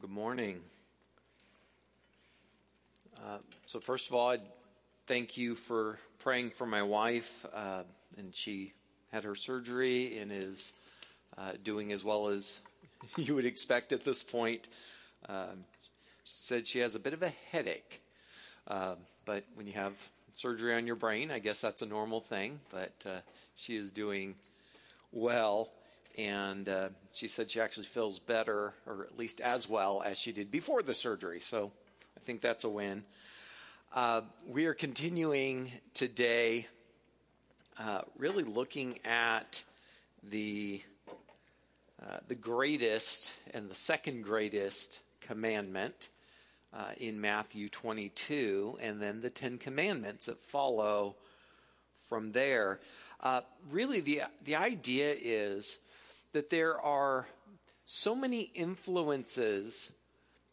Good morning. So first of all, I'd thank you for praying for my wife. And she had her surgery and is doing as well as you would expect at this point. She said she has a bit of a headache. But when you have surgery on your brain, I guess that's a normal thing. But she is doing well. And she said she actually feels better, or at least as well as she did before the surgery. So I think that's a win. We are continuing today really looking at the greatest and the second greatest commandment in Matthew 22, and then the Ten Commandments that follow from there. Really, the idea is that there are so many influences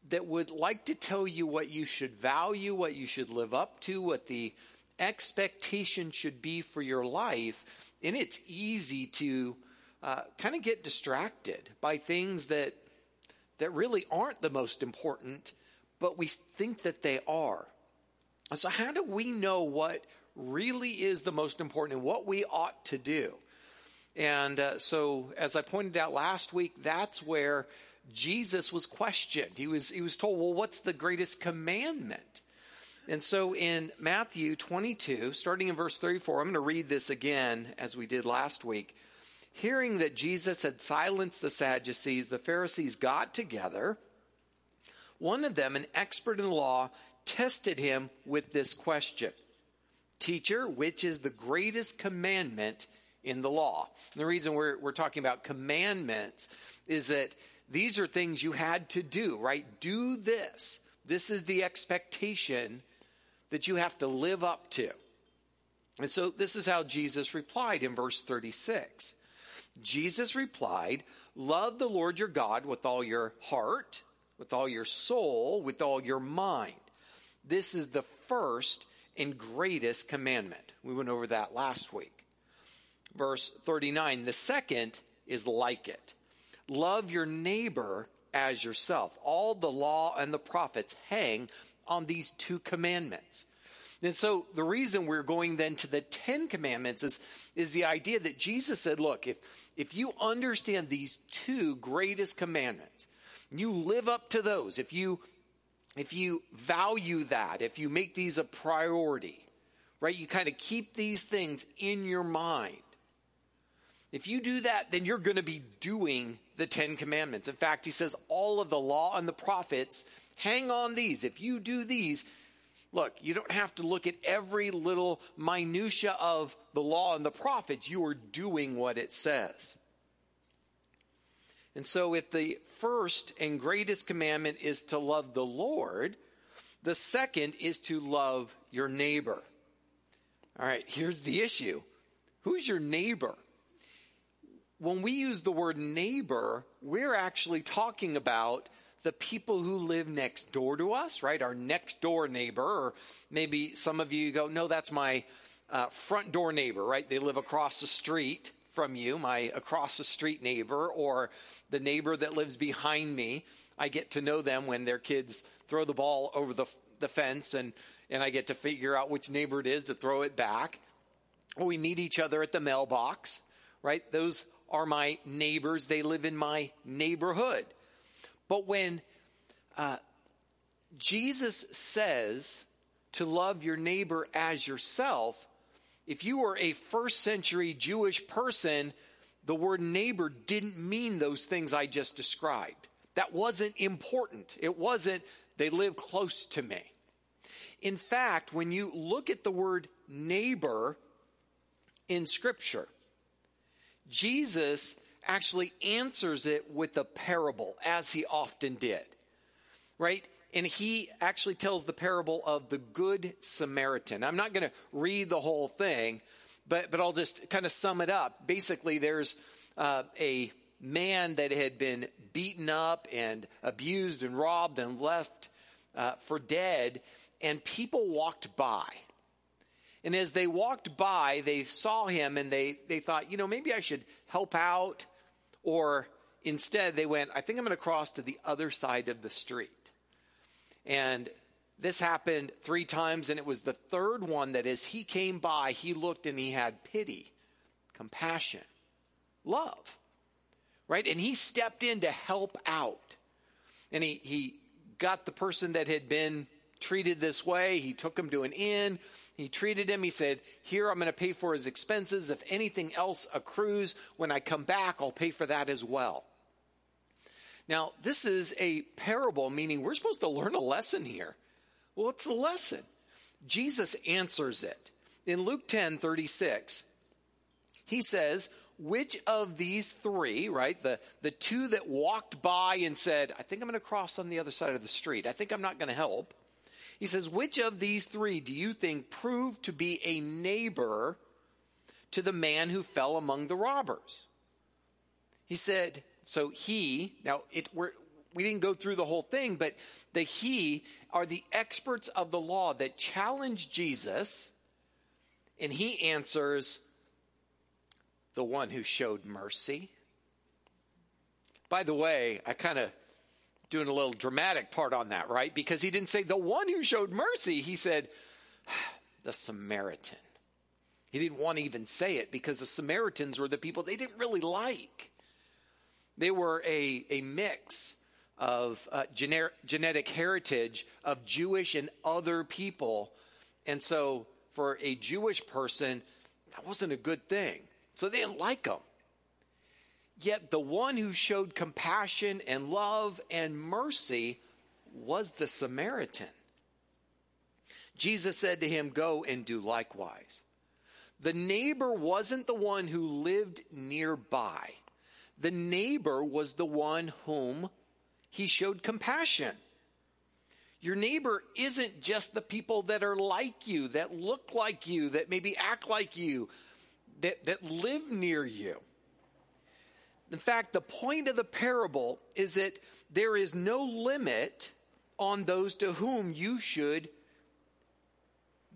that would like to tell you what you should value, what you should live up to, what the expectation should be for your life. And it's easy to kind of get distracted by things that really aren't the most important, but we think that they are. So how do we know what really is the most important and what we ought to do? And so, as I pointed out last week, that's where Jesus was questioned. He was told, well, what's the greatest commandment? And so in Matthew 22, starting in verse 34, I'm going to read this again as we did last week. Hearing that Jesus had silenced the Sadducees, the Pharisees got together. One of them, an expert in law, tested him with this question. Teacher, which is the greatest commandment in the law? And the reason we're talking about commandments is that these are things you had to do, right? Do this. This is the expectation that you have to live up to. And so this is how Jesus replied in verse 36. Jesus replied, love the Lord your God with all your heart, with all your soul, with all your mind. This is the first and greatest commandment. We went over that last week. Verse 39, the second is like it. Love your neighbor as yourself. All the law and the prophets hang on these two commandments. And so the reason we're going then to the Ten Commandments is the idea that Jesus said, look, if you understand these two greatest commandments, you live up to those, if you value that, if you make these a priority, right, you kind of keep these things in your mind. If you do that, then you're going to be doing the Ten Commandments. In fact, he says all of the law and the prophets hang on these. If you do these, look, you don't have to look at every little minutia of the law and the prophets. You are doing what it says. And so if the first and greatest commandment is to love the Lord, the second is to love your neighbor. All right, here's the issue. Who's your neighbor? When we use the word neighbor, we're actually talking about the people who live next door to us, right? Our next door neighbor, or maybe some of you go, no, that's my front door neighbor, right? They live across the street from you, my across the street neighbor, or the neighbor that lives behind me. I get to know them when their kids throw the ball over the fence, and I get to figure out which neighbor it is to throw it back. Or we meet each other at the mailbox, right? Those are my neighbors. They live in my neighborhood. But when Jesus says to love your neighbor as yourself, if you were a first century Jewish person, the word neighbor didn't mean those things I just described. That wasn't important. It wasn't, they live close to me. In fact, when you look at the word neighbor in Scripture, Jesus actually answers it with a parable, as he often did, right? And he actually tells the parable of the Good Samaritan. I'm not going to read the whole thing, but I'll just kind of sum it up. Basically, there's a man that had been beaten up and abused and robbed and left for dead, and people walked by. And as they walked by, they saw him and they thought, you know, maybe I should help out. Or Instead, they went, I think I'm going to cross to the other side of the street. And this happened 3 times, and it was the 3rd one that as he came by, he looked and he had pity, compassion, love, right? And he stepped in to help out. And he got the person that had been treated this way. He took him to an inn. He treated him. He said, here, I'm going to pay for his expenses. If anything else accrues, when I come back, I'll pay for that as well. Now, this is a parable, meaning we're supposed to learn a lesson here. Well, what's the lesson? Jesus answers it. In Luke 10:36, he says, which of these 3, right, the 2 that walked by and said, I think I'm going to cross on the other side of the street. I think I'm not going to help. He says, which of these 3 do you think proved to be a neighbor to the man who fell among the robbers? He said, so we didn't go through the whole thing, but he are the experts of the law that challenge Jesus, and he answers, the one who showed mercy. By the way, I kind of doing a little dramatic part on that, right? Because he didn't say the one who showed mercy. He said, the Samaritan. He didn't want to even say it because the Samaritans were the people they didn't really like. They were a mix of genetic heritage of Jewish and other people. And so for a Jewish person, that wasn't a good thing. So they didn't like him. Yet the one who showed compassion and love and mercy was the Samaritan. Jesus said to him, go and do likewise. The neighbor wasn't the one who lived nearby. The neighbor was the one whom he showed compassion. Your neighbor isn't just the people that are like you, that look like you, that maybe act like you, that live near you. In fact, the point of the parable is that there is no limit on those to whom you should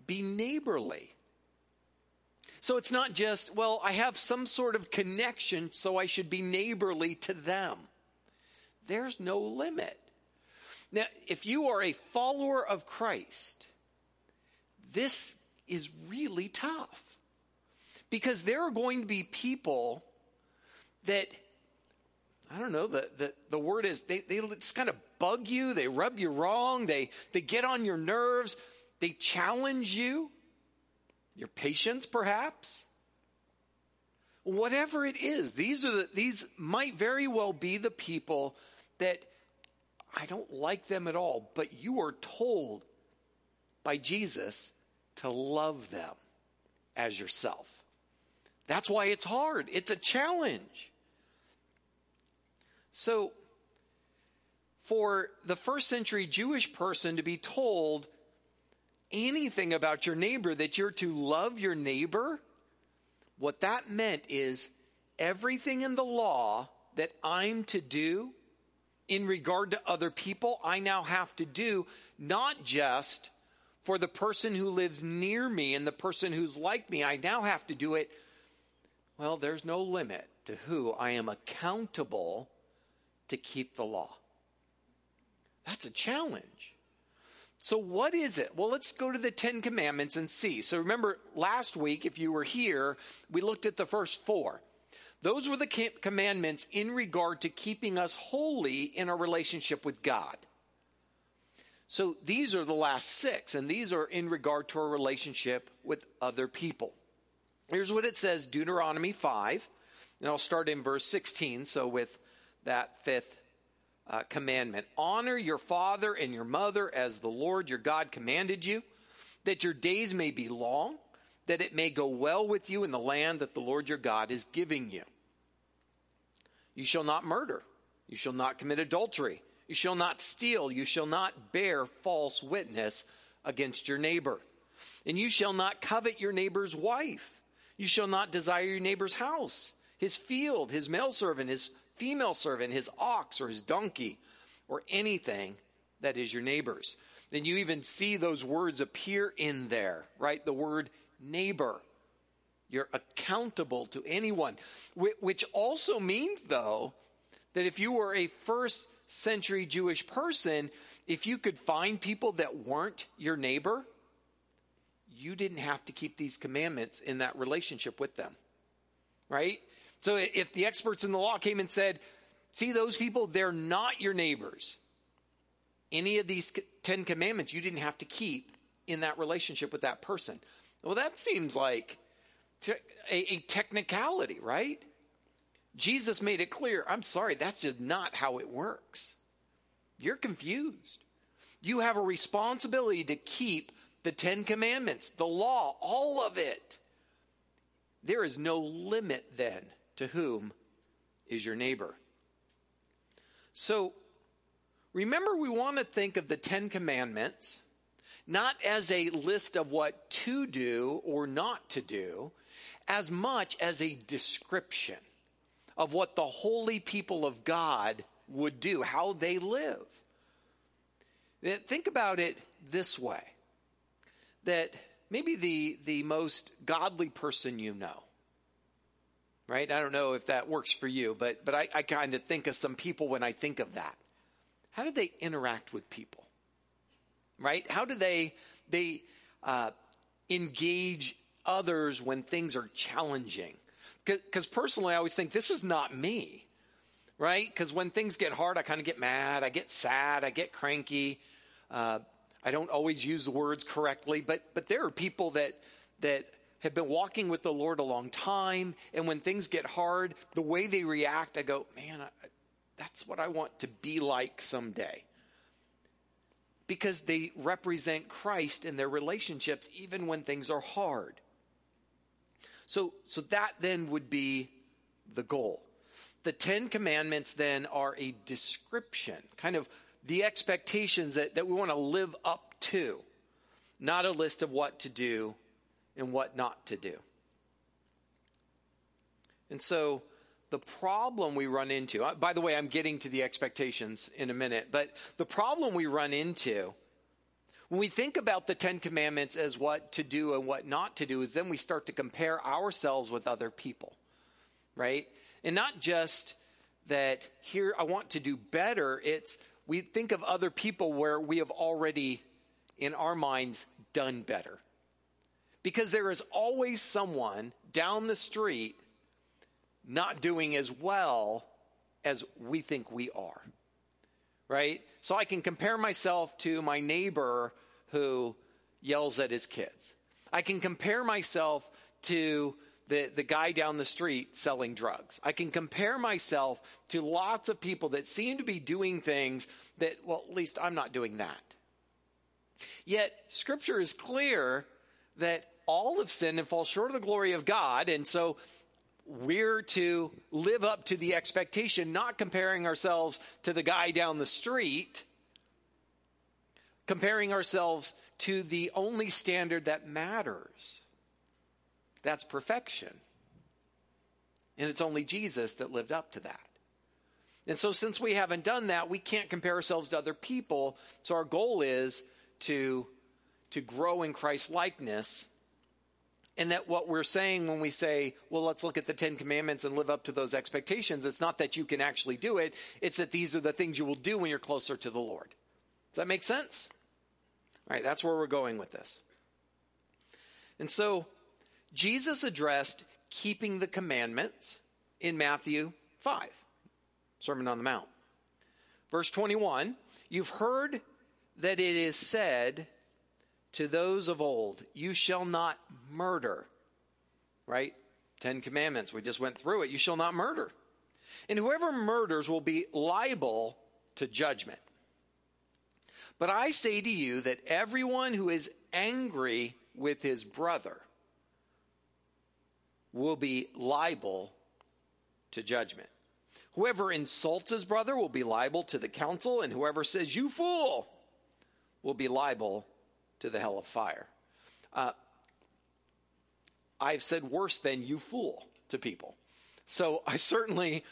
be neighborly. So it's not just, well, I have some sort of connection, so I should be neighborly to them. There's no limit. Now, if you are a follower of Christ, this is really tough because there are going to be people that, I don't know, the word is, they just kind of bug you, they rub you wrong, they get on your nerves, they challenge you, your patience perhaps. Whatever it is, these might very well be the people that I don't like them at all, but you are told by Jesus to love them as yourself. That's why it's hard. It's a challenge. So for the 1st century Jewish person to be told anything about your neighbor, that you're to love your neighbor, what that meant is everything in the law that I'm to do in regard to other people, I now have to do not just for the person who lives near me and the person who's like me. I now have to do it. Well, there's no limit to who I am accountable to keep the law. That's a challenge. So what is it? Well, let's go to the 10 Commandments and see. So remember last week, if you were here, we looked at the first 4. Those were the commandments in regard to keeping us holy in our relationship with God. So these are the last 6, and these are in regard to our relationship with other people. Here's what it says, Deuteronomy 5, and I'll start in verse 16, so with that 5th commandment. Honor your father and your mother as the Lord your God commanded you, that your days may be long, that it may go well with you in the land that the Lord your God is giving you. You shall not murder. You shall not commit adultery. You shall not steal. You shall not bear false witness against your neighbor. And you shall not covet your neighbor's wife. You shall not desire your neighbor's house, his field, his male servant, his female servant, his ox or his donkey, or anything that is your neighbor's. Then you even see those words appear in there, right? The word neighbor. You're accountable to anyone, which also means, though, that if you were a first century Jewish person, if you could find people that weren't your neighbor, you didn't have to keep these commandments in that relationship with them, right? So if the experts in the law came and said, see those people, they're not your neighbors. Any of these 10 commandments you didn't have to keep in that relationship with that person. Well, that seems like a technicality, right? Jesus made it clear, I'm sorry, that's just not how it works. You're confused. You have a responsibility to keep the 10 commandments, the law, all of it. There is no limit then to whom is your neighbor. So remember, we want to think of the 10 commandments not as a list of what to do or not to do, as much as a description of what the holy people of God would do, how they live. Think about it this way, that maybe the most godly person you know, right? I don't know if that works for you, but I kind of think of some people when I think of that. How do they interact with people, right? How do they engage others when things are challenging? Because personally, I always think this is not me, right? Because when things get hard, I kind of get mad, I get sad, I get cranky. I don't always use the words correctly, but there are people that have been walking with the Lord a long time, and when things get hard, the way they react, I go, man, that's what I want to be like someday. Because they represent Christ in their relationships, even when things are hard. So that then would be the goal. The 10 commandments then are a description, kind of the expectations that we want to live up to, not a list of what to do and what not to do. And so the problem we run into, by the way, I'm getting to the expectations in a minute, but the problem we run into when we think about the 10 commandments as what to do and what not to do is then we start to compare ourselves with other people, right? And not just that here I want to do better. It's we think of other people where we have already in our minds done better. Because there is always someone down the street not doing as well as we think we are, right? So I can compare myself to my neighbor who yells at his kids. I can compare myself to the guy down the street selling drugs. I can compare myself to lots of people that seem to be doing things that, well, at least I'm not doing that. Yet Scripture is clear that all have sinned and fall short of the glory of God. And so we're to live up to the expectation, not comparing ourselves to the guy down the street, comparing ourselves to the only standard that matters. That's perfection. And it's only Jesus that lived up to that. And so since we haven't done that, we can't compare ourselves to other people. So our goal is to grow in Christ's likeness. And that what we're saying when we say, well, let's look at the 10 commandments and live up to those expectations, it's not that you can actually do it. It's that these are the things you will do when you're closer to the Lord. Does that make sense? All right, that's where we're going with this. And so Jesus addressed keeping the commandments in Matthew 5, Sermon on the Mount. Verse 21, you've heard that it is said to those of old, you shall not murder, right? 10 commandments. We just went through it. You shall not murder. And whoever murders will be liable to judgment. But I say to you that everyone who is angry with his brother will be liable to judgment. Whoever insults his brother will be liable to the council, and whoever says, you fool, will be liable to the hell of fire. I've said worse than you fool to people. So I certainly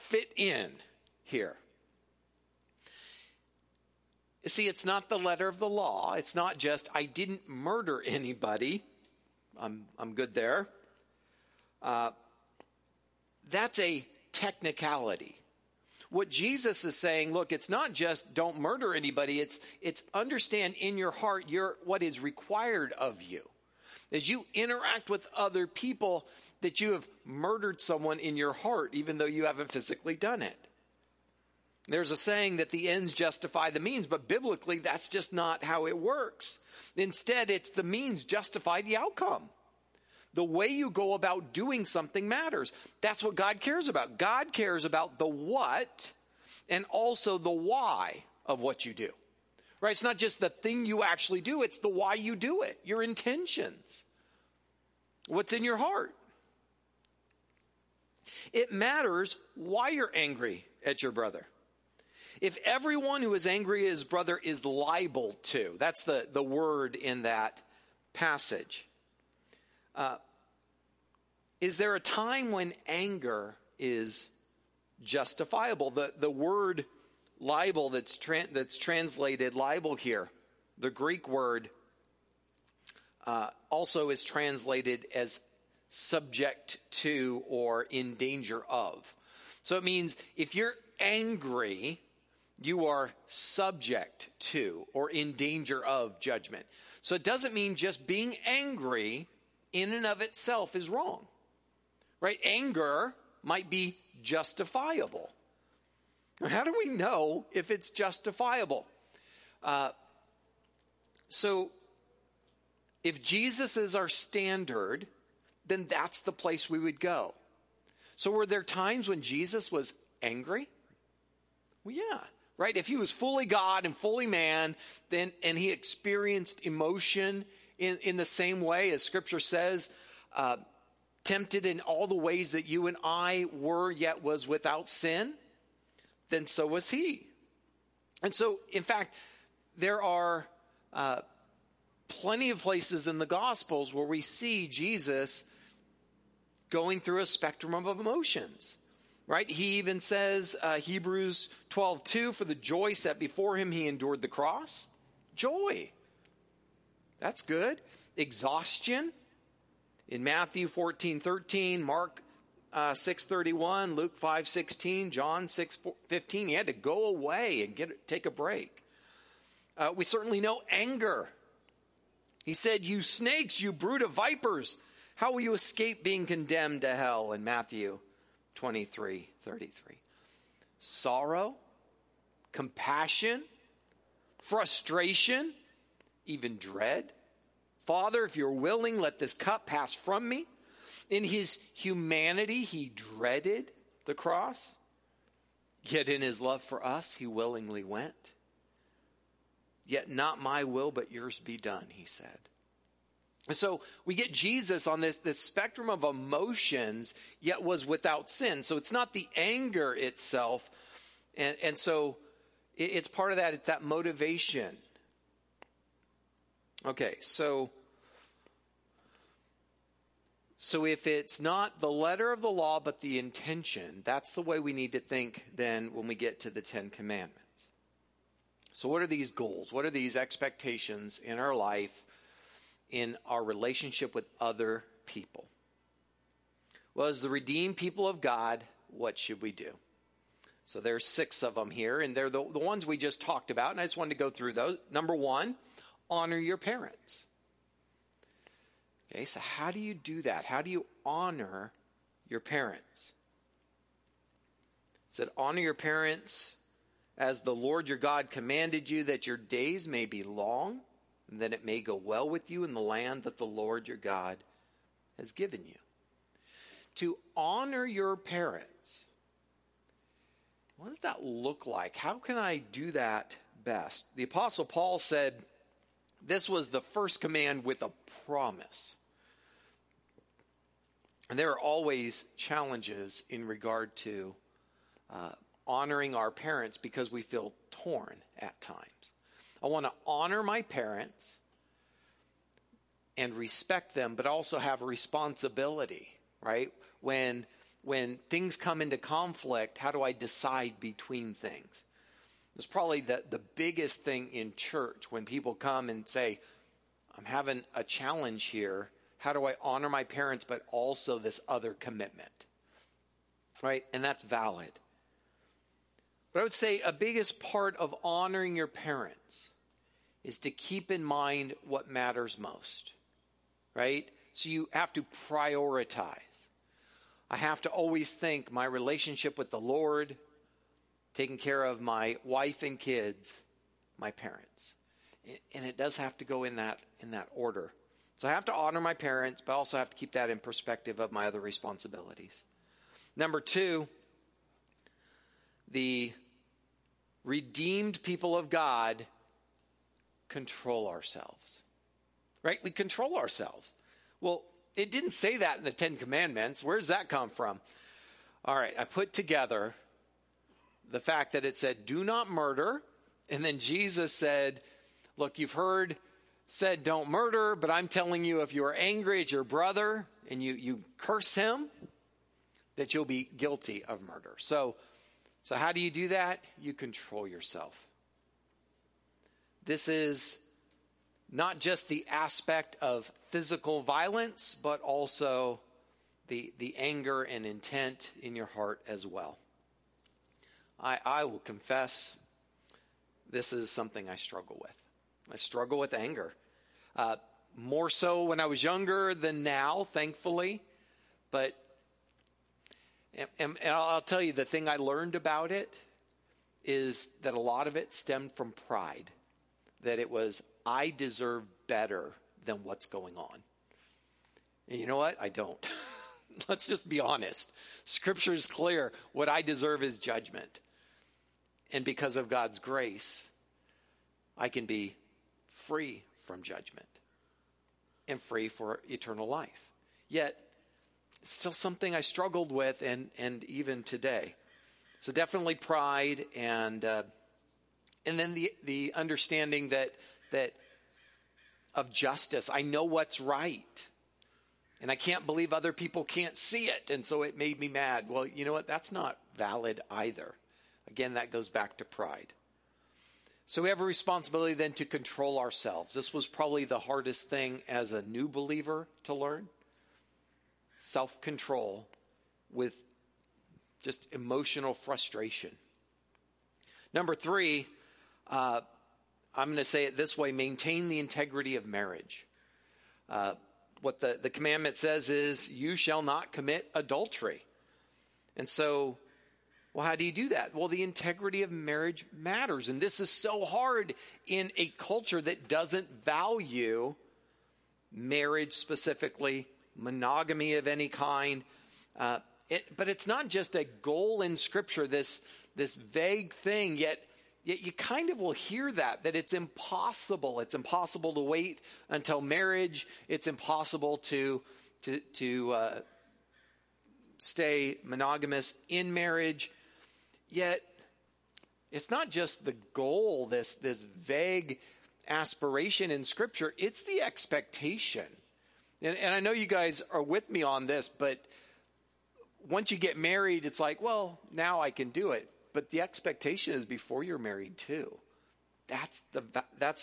fit in here. You see, it's not the letter of the law. It's not just, I didn't murder anybody. I'm good there. That's a technicality. what Jesus is saying, look, it's not just don't murder anybody. It's understand in your heart what is required of you. As you interact with other people, that you have murdered someone in your heart, even though you haven't physically done it. There's a saying that the ends justify the means, but biblically, that's just not how it works. Instead, it's the means justify the outcome. The way you go about doing something matters. That's what God cares about. God cares about the what and also the why of what you do. Right? It's not just the thing you actually do. It's the why you do it, your intentions, what's in your heart. It matters why you're angry at your brother. If everyone who is angry at his brother is liable to, that's the word in that passage. Is there a time when anger is justifiable? The word liable that's translated liable here, the Greek word also is translated as subject to or in danger of. So it means if you're angry, you are subject to or in danger of judgment. So it doesn't mean just being angry in and of itself is wrong, right? Anger might be justifiable. How do we know if it's justifiable? So if Jesus is our standard, then that's the place we would go. So were there times when Jesus was angry? Well, yeah, right? If he was fully God and fully man, then and he experienced emotion in the same way as Scripture says, tempted in all the ways that you and I were, yet was without sin, then so was he. And so, in fact, there are plenty of places in the Gospels where we see Jesus going through a spectrum of emotions, right? He even says, Hebrews 12:2, for the joy set before him, he endured the cross. Joy. That's good. Exhaustion in Matthew 14:13, Mark 6:31, Luke 5:16, John 6:15. He had to go away and take a break. We certainly know anger. He said, "You snakes, you brood of vipers, how will you escape being condemned to hell?" in Matthew 23:33. Sorrow, compassion, frustration, even dread. Father, if you're willing, let this cup pass from me. In his humanity, he dreaded the cross. Yet in his love for us, he willingly went. Yet not my will, but yours be done, he said. And so we get Jesus on this spectrum of emotions, yet was without sin. So it's not the anger itself. And so it's part of that. It's that motivation. Okay, so if it's not the letter of the law, but the intention, that's the way we need to think then when we get to the Ten Commandments. So what are these goals? What are these expectations in our life, in our relationship with other people? Well, as the redeemed people of God, what should we do? So there's 6 of them here, and they're the ones we just talked about, and I just wanted to go through those. Number 1. Honor your parents. Okay, so how do you do that? How do you honor your parents? It said, honor your parents as the Lord your God commanded you, that your days may be long, and that it may go well with you in the land that the Lord your God has given you. To honor your parents, what does that look like? How can I do that best? The Apostle Paul said, this was the first command with a promise. And there are always challenges in regard to honoring our parents because we feel torn at times. I want to honor my parents and respect them, but also have a responsibility, right? When things come into conflict, how do I decide between things? It's probably the biggest thing in church when people come and say, I'm having a challenge here. How do I honor my parents, but also this other commitment, right? And that's valid. But I would say a biggest part of honoring your parents is to keep in mind what matters most, right? So you have to prioritize. I have to always think my relationship with the Lord, taking care of my wife and kids, my parents. And it does have to go in that order. So I have to honor my parents, but I also have to keep that in perspective of my other responsibilities. Number two, the redeemed people of God control ourselves, right? We control ourselves. Well, it didn't say that in the Ten Commandments. Where does that come from? All right, I put together the fact that it said, do not murder. And then Jesus said, look, you've heard said don't murder, but I'm telling you, if you're angry at your brother and you curse him, that you'll be guilty of murder. So how do you do that? You control yourself. This is not just the aspect of physical violence, but also the anger and intent in your heart as well. I will confess, this is something I struggle with. I struggle with anger. More so when I was younger than now, thankfully. But, and I'll tell you, the thing I learned about it is that a lot of it stemmed from pride. That it was, I deserve better than what's going on. And you know what? I don't. Let's just be honest. Scripture is clear. What I deserve is judgment. And because of God's grace, I can be free from judgment and free for eternal life. Yet, it's still something I struggled with and even today. So definitely pride and then the understanding that of justice. I know what's right, and I can't believe other people can't see it, and so it made me mad. Well, you know what? That's not valid either. Again, that goes back to pride. So we have a responsibility then to control ourselves. This was probably the hardest thing as a new believer to learn. Self-control with just emotional frustration. Number three, I'm going to say it this way, maintain the integrity of marriage. What the commandment says is, you shall not commit adultery. And so, well, how do you do that? Well, the integrity of marriage matters. And this is so hard in a culture that doesn't value marriage specifically, monogamy of any kind. But it's not just a goal in Scripture, this vague thing, yet you kind of will hear that it's impossible. It's impossible to wait until marriage. It's impossible to stay monogamous in marriage. Yet, it's not just the goal, this vague aspiration in Scripture. It's the expectation. And I know you guys are with me on this, but once you get married, it's like, well, now I can do it. But the expectation is before you're married too. That's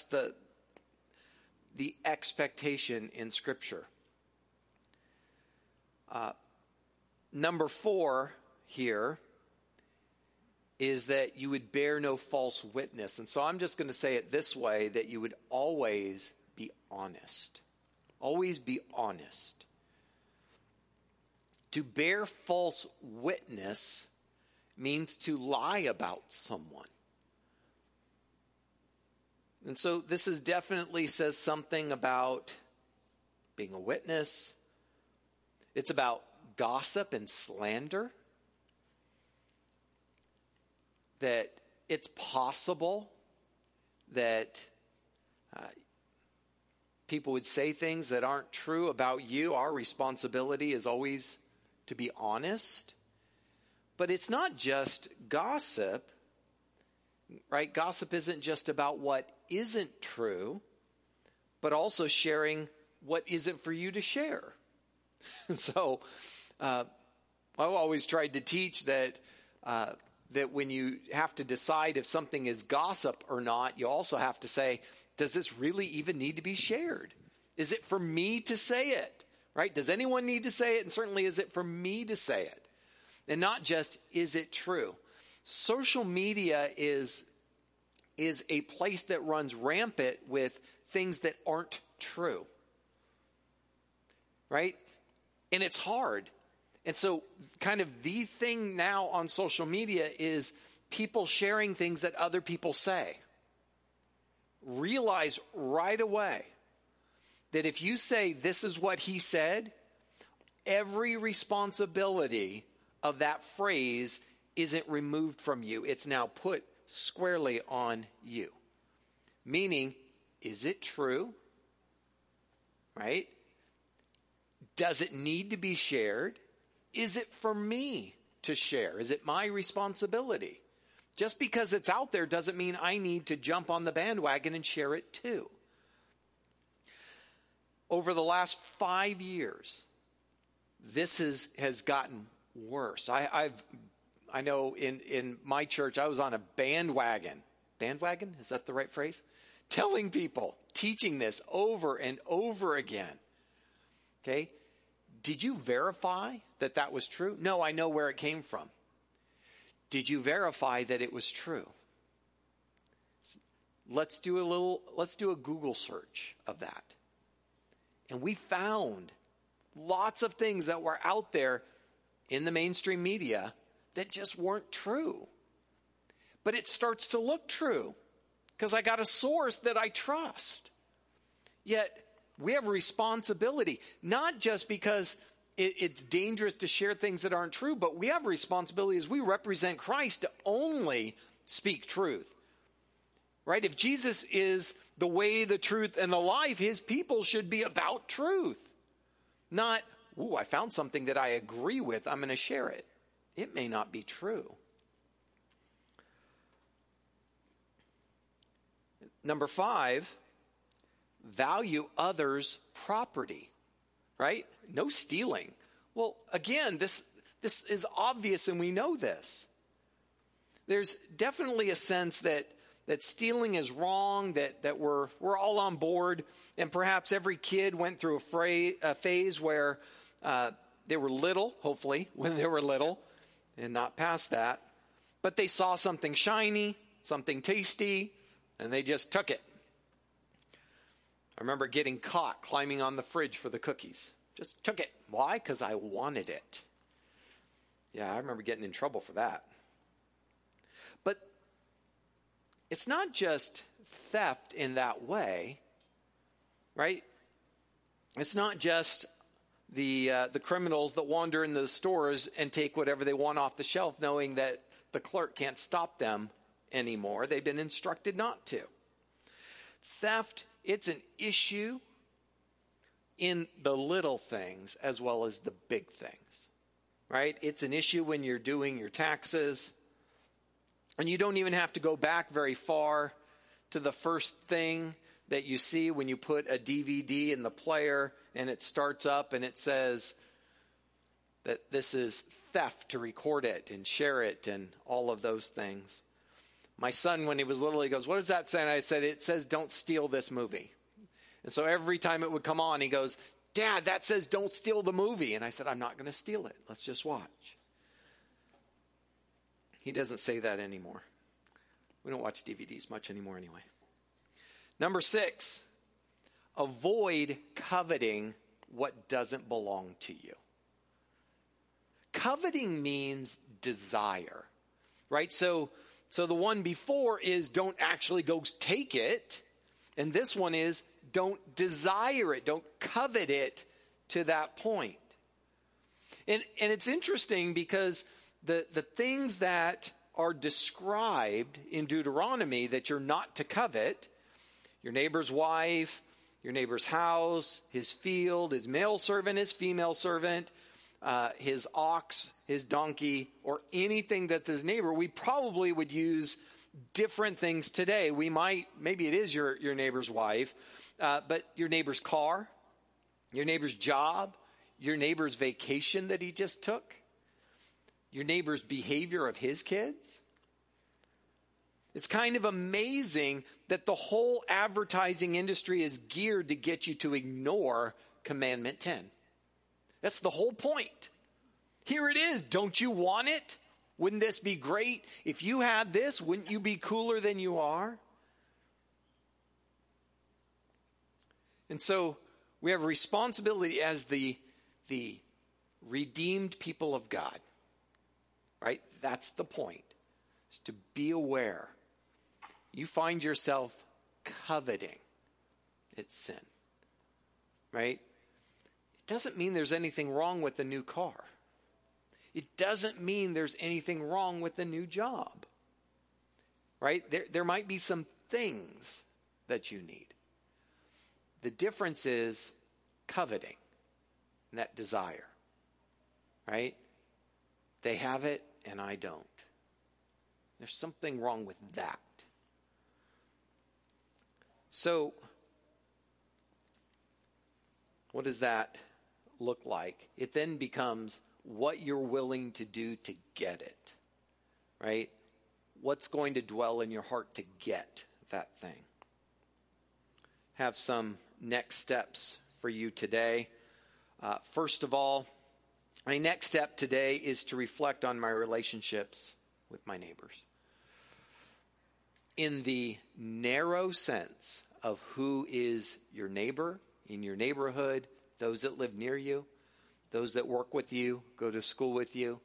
the expectation in Scripture. Number four here is that you would bear no false witness. And so I'm just going to say it this way, that you would always be honest. Always be honest. To bear false witness means to lie about someone. And so this is definitely says something about being a witness. It's about gossip and slander. That it's possible that people would say things that aren't true about you. Our responsibility is always to be honest. But it's not just gossip, right? Gossip isn't just about what isn't true, but also sharing what isn't for you to share. So I've always tried to teach that when you have to decide if something is gossip or not, you also have to say, does this really even need to be shared? Is it for me to say it, right? Does anyone need to say it? And certainly, is it for me to say it? And not just, is it true? Social media is a place that runs rampant with things that aren't true, right? And it's hard. And so kind of the thing now on social media is people sharing things that other people say. Realize right away that if you say this is what he said, every responsibility of that phrase isn't removed from you. It's now put squarely on you. Meaning, is it true? Right? Does it need to be shared? Is it for me to share? Is it my responsibility? Just because it's out there doesn't mean I need to jump on the bandwagon and share it too. Over the last 5 years, this has gotten worse. I know in my church, I was on a bandwagon. Bandwagon? Is that the right phrase? Telling people, teaching this over and over again. Okay? Did you verify that that was true? No, I know where it came from. Did you verify that it was true? Let's do a Google search of that. And we found lots of things that were out there in the mainstream media that just weren't true. But it starts to look true because I got a source that I trust. Yet we have a responsibility, not just because it's dangerous to share things that aren't true, but we have a responsibility as we represent Christ to only speak truth. Right? If Jesus is the way, the truth, and the life, his people should be about truth. Not, ooh, I found something that I agree with, I'm going to share it. It may not be true. Number 5, value others' property, right? No stealing. Well, again, this is obvious and we know this. There's definitely a sense that stealing is wrong, that we're all on board, and perhaps every kid went through a phase where they were little, hopefully, when they were little, and not past that, but they saw something shiny, something tasty, and they just took it. I remember getting caught climbing on the fridge for the cookies. Just took it. Why? Because I wanted it. Yeah, I remember getting in trouble for that. But it's not just theft in that way, right? It's not just the criminals that wander in the stores and take whatever they want off the shelf, knowing that the clerk can't stop them anymore. They've been instructed not to. Theft, it's an issue in the little things as well as the big things, right? It's an issue when you're doing your taxes, and you don't even have to go back very far to the first thing that you see when you put a DVD in the player and it starts up and it says that this is theft to record it and share it and all of those things. My son, when he was little, he goes, what does that say? And I said, it says, don't steal this movie. And so every time it would come on, he goes, Dad, that says don't steal the movie. And I said, I'm not going to steal it. Let's just watch. He doesn't say that anymore. We don't watch DVDs much anymore anyway. Number 6, avoid coveting what doesn't belong to you. Coveting means desire, right? So the one before is don't actually go take it. And this one is don't desire it. Don't covet it to that point. And it's interesting because the things that are described in Deuteronomy that you're not to covet, your neighbor's wife, your neighbor's house, his field, his male servant, his female servant, his ox, his donkey, or anything that's his neighbor, we probably would use different things today. We might, maybe it is your neighbor's wife, but your neighbor's car, your neighbor's job, your neighbor's vacation that he just took, your neighbor's behavior of his kids. It's kind of amazing that the whole advertising industry is geared to get you to ignore Commandment 10. That's the whole point. Here it is. Don't you want it? Wouldn't this be great? If you had this, wouldn't you be cooler than you are? And so we have a responsibility as the redeemed people of God, right? That's the point, is to be aware. You find yourself coveting, it's sin, right? It doesn't mean there's anything wrong with the new car. It doesn't mean there's anything wrong with the new job, right? There might be some things that you need. The difference is coveting, that desire, right? They have it and I don't. There's something wrong with that. So what does that look like? It then becomes what you're willing to do to get it, right? What's going to dwell in your heart to get that thing? Have some next steps for you today. First of all, my next step today is to reflect on my relationships with my neighbors. In the narrow sense of who is your neighbor in your neighborhood, those that live near you, those that work with you, go to school with you,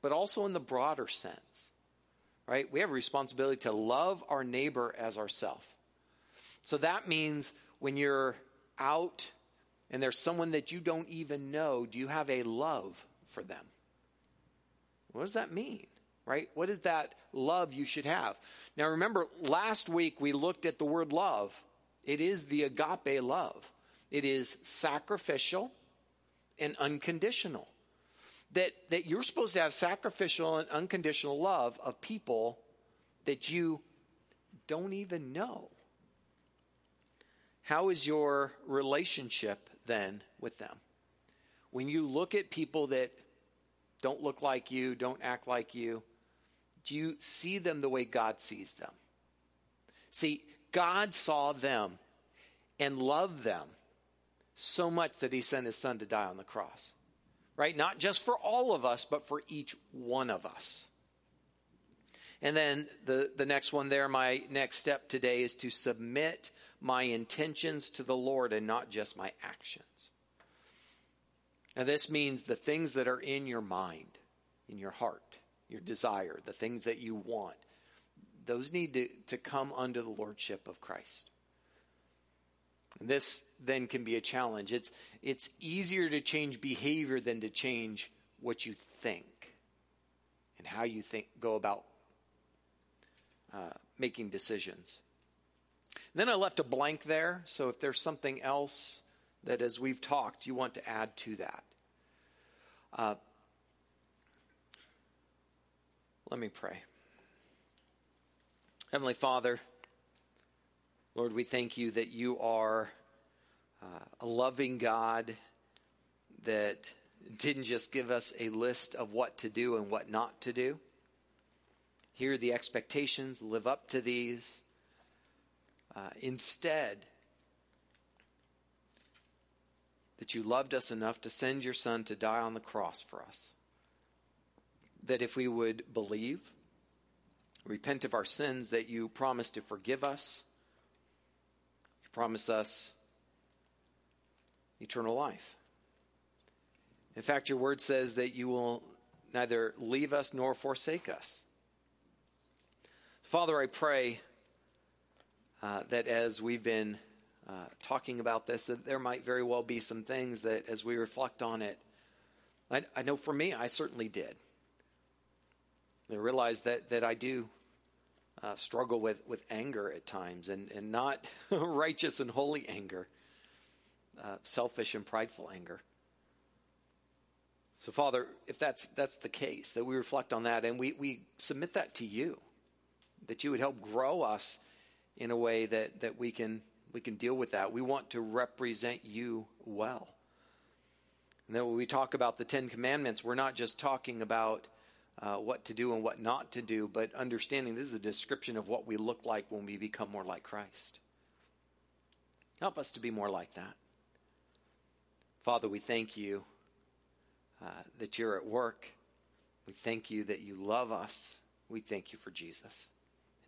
but also in the broader sense, right? We have a responsibility to love our neighbor as ourselves. So that means when you're out and there's someone that you don't even know, do you have a love for them? What does that mean? Right? What is that love you should have? Now, remember, last week we looked at the word love. It is the agape love. It is sacrificial and unconditional. That you're supposed to have sacrificial and unconditional love of people that you don't even know. How is your relationship then with them? When you look at people that don't look like you, don't act like you, do you see them the way God sees them? See, God saw them and loved them so much that he sent his son to die on the cross, right? Not just for all of us, but for each one of us. And then the next one there, my next step today is to submit my intentions to the Lord and not just my actions. Now, this means the things that are in your mind, in your heart, your desire, the things that you want, those need to come under the lordship of Christ. And this then can be a challenge. It's easier to change behavior than to change what you think and how you think go about making decisions. And then I left a blank there, so if there's something else that as we've talked, you want to add to that. Let me pray. Heavenly Father, Lord, we thank you that you are a loving God that didn't just give us a list of what to do and what not to do. Here are the expectations, live up to these. Instead, that you loved us enough to send your son to die on the cross for us. That if we would believe, repent of our sins, that you promised to forgive us. You promise us eternal life. In fact, your word says that you will neither leave us nor forsake us. Father, I pray that as we've been talking about this, that there might very well be some things that as we reflect on it, I know for me, I certainly did. I realized that I do struggle with anger at times and not righteous and holy anger, selfish and prideful anger. So Father, if that's the case, that we reflect on that and we submit that to you, that you would help grow us in a way that we can deal with that. We want to represent you well. And then when we talk about the Ten Commandments, we're not just talking about what to do and what not to do, but understanding this is a description of what we look like when we become more like Christ. Help us to be more like that. Father, we thank you that you're at work We thank you that you love us. We thank you for Jesus.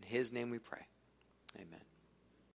In his name we pray.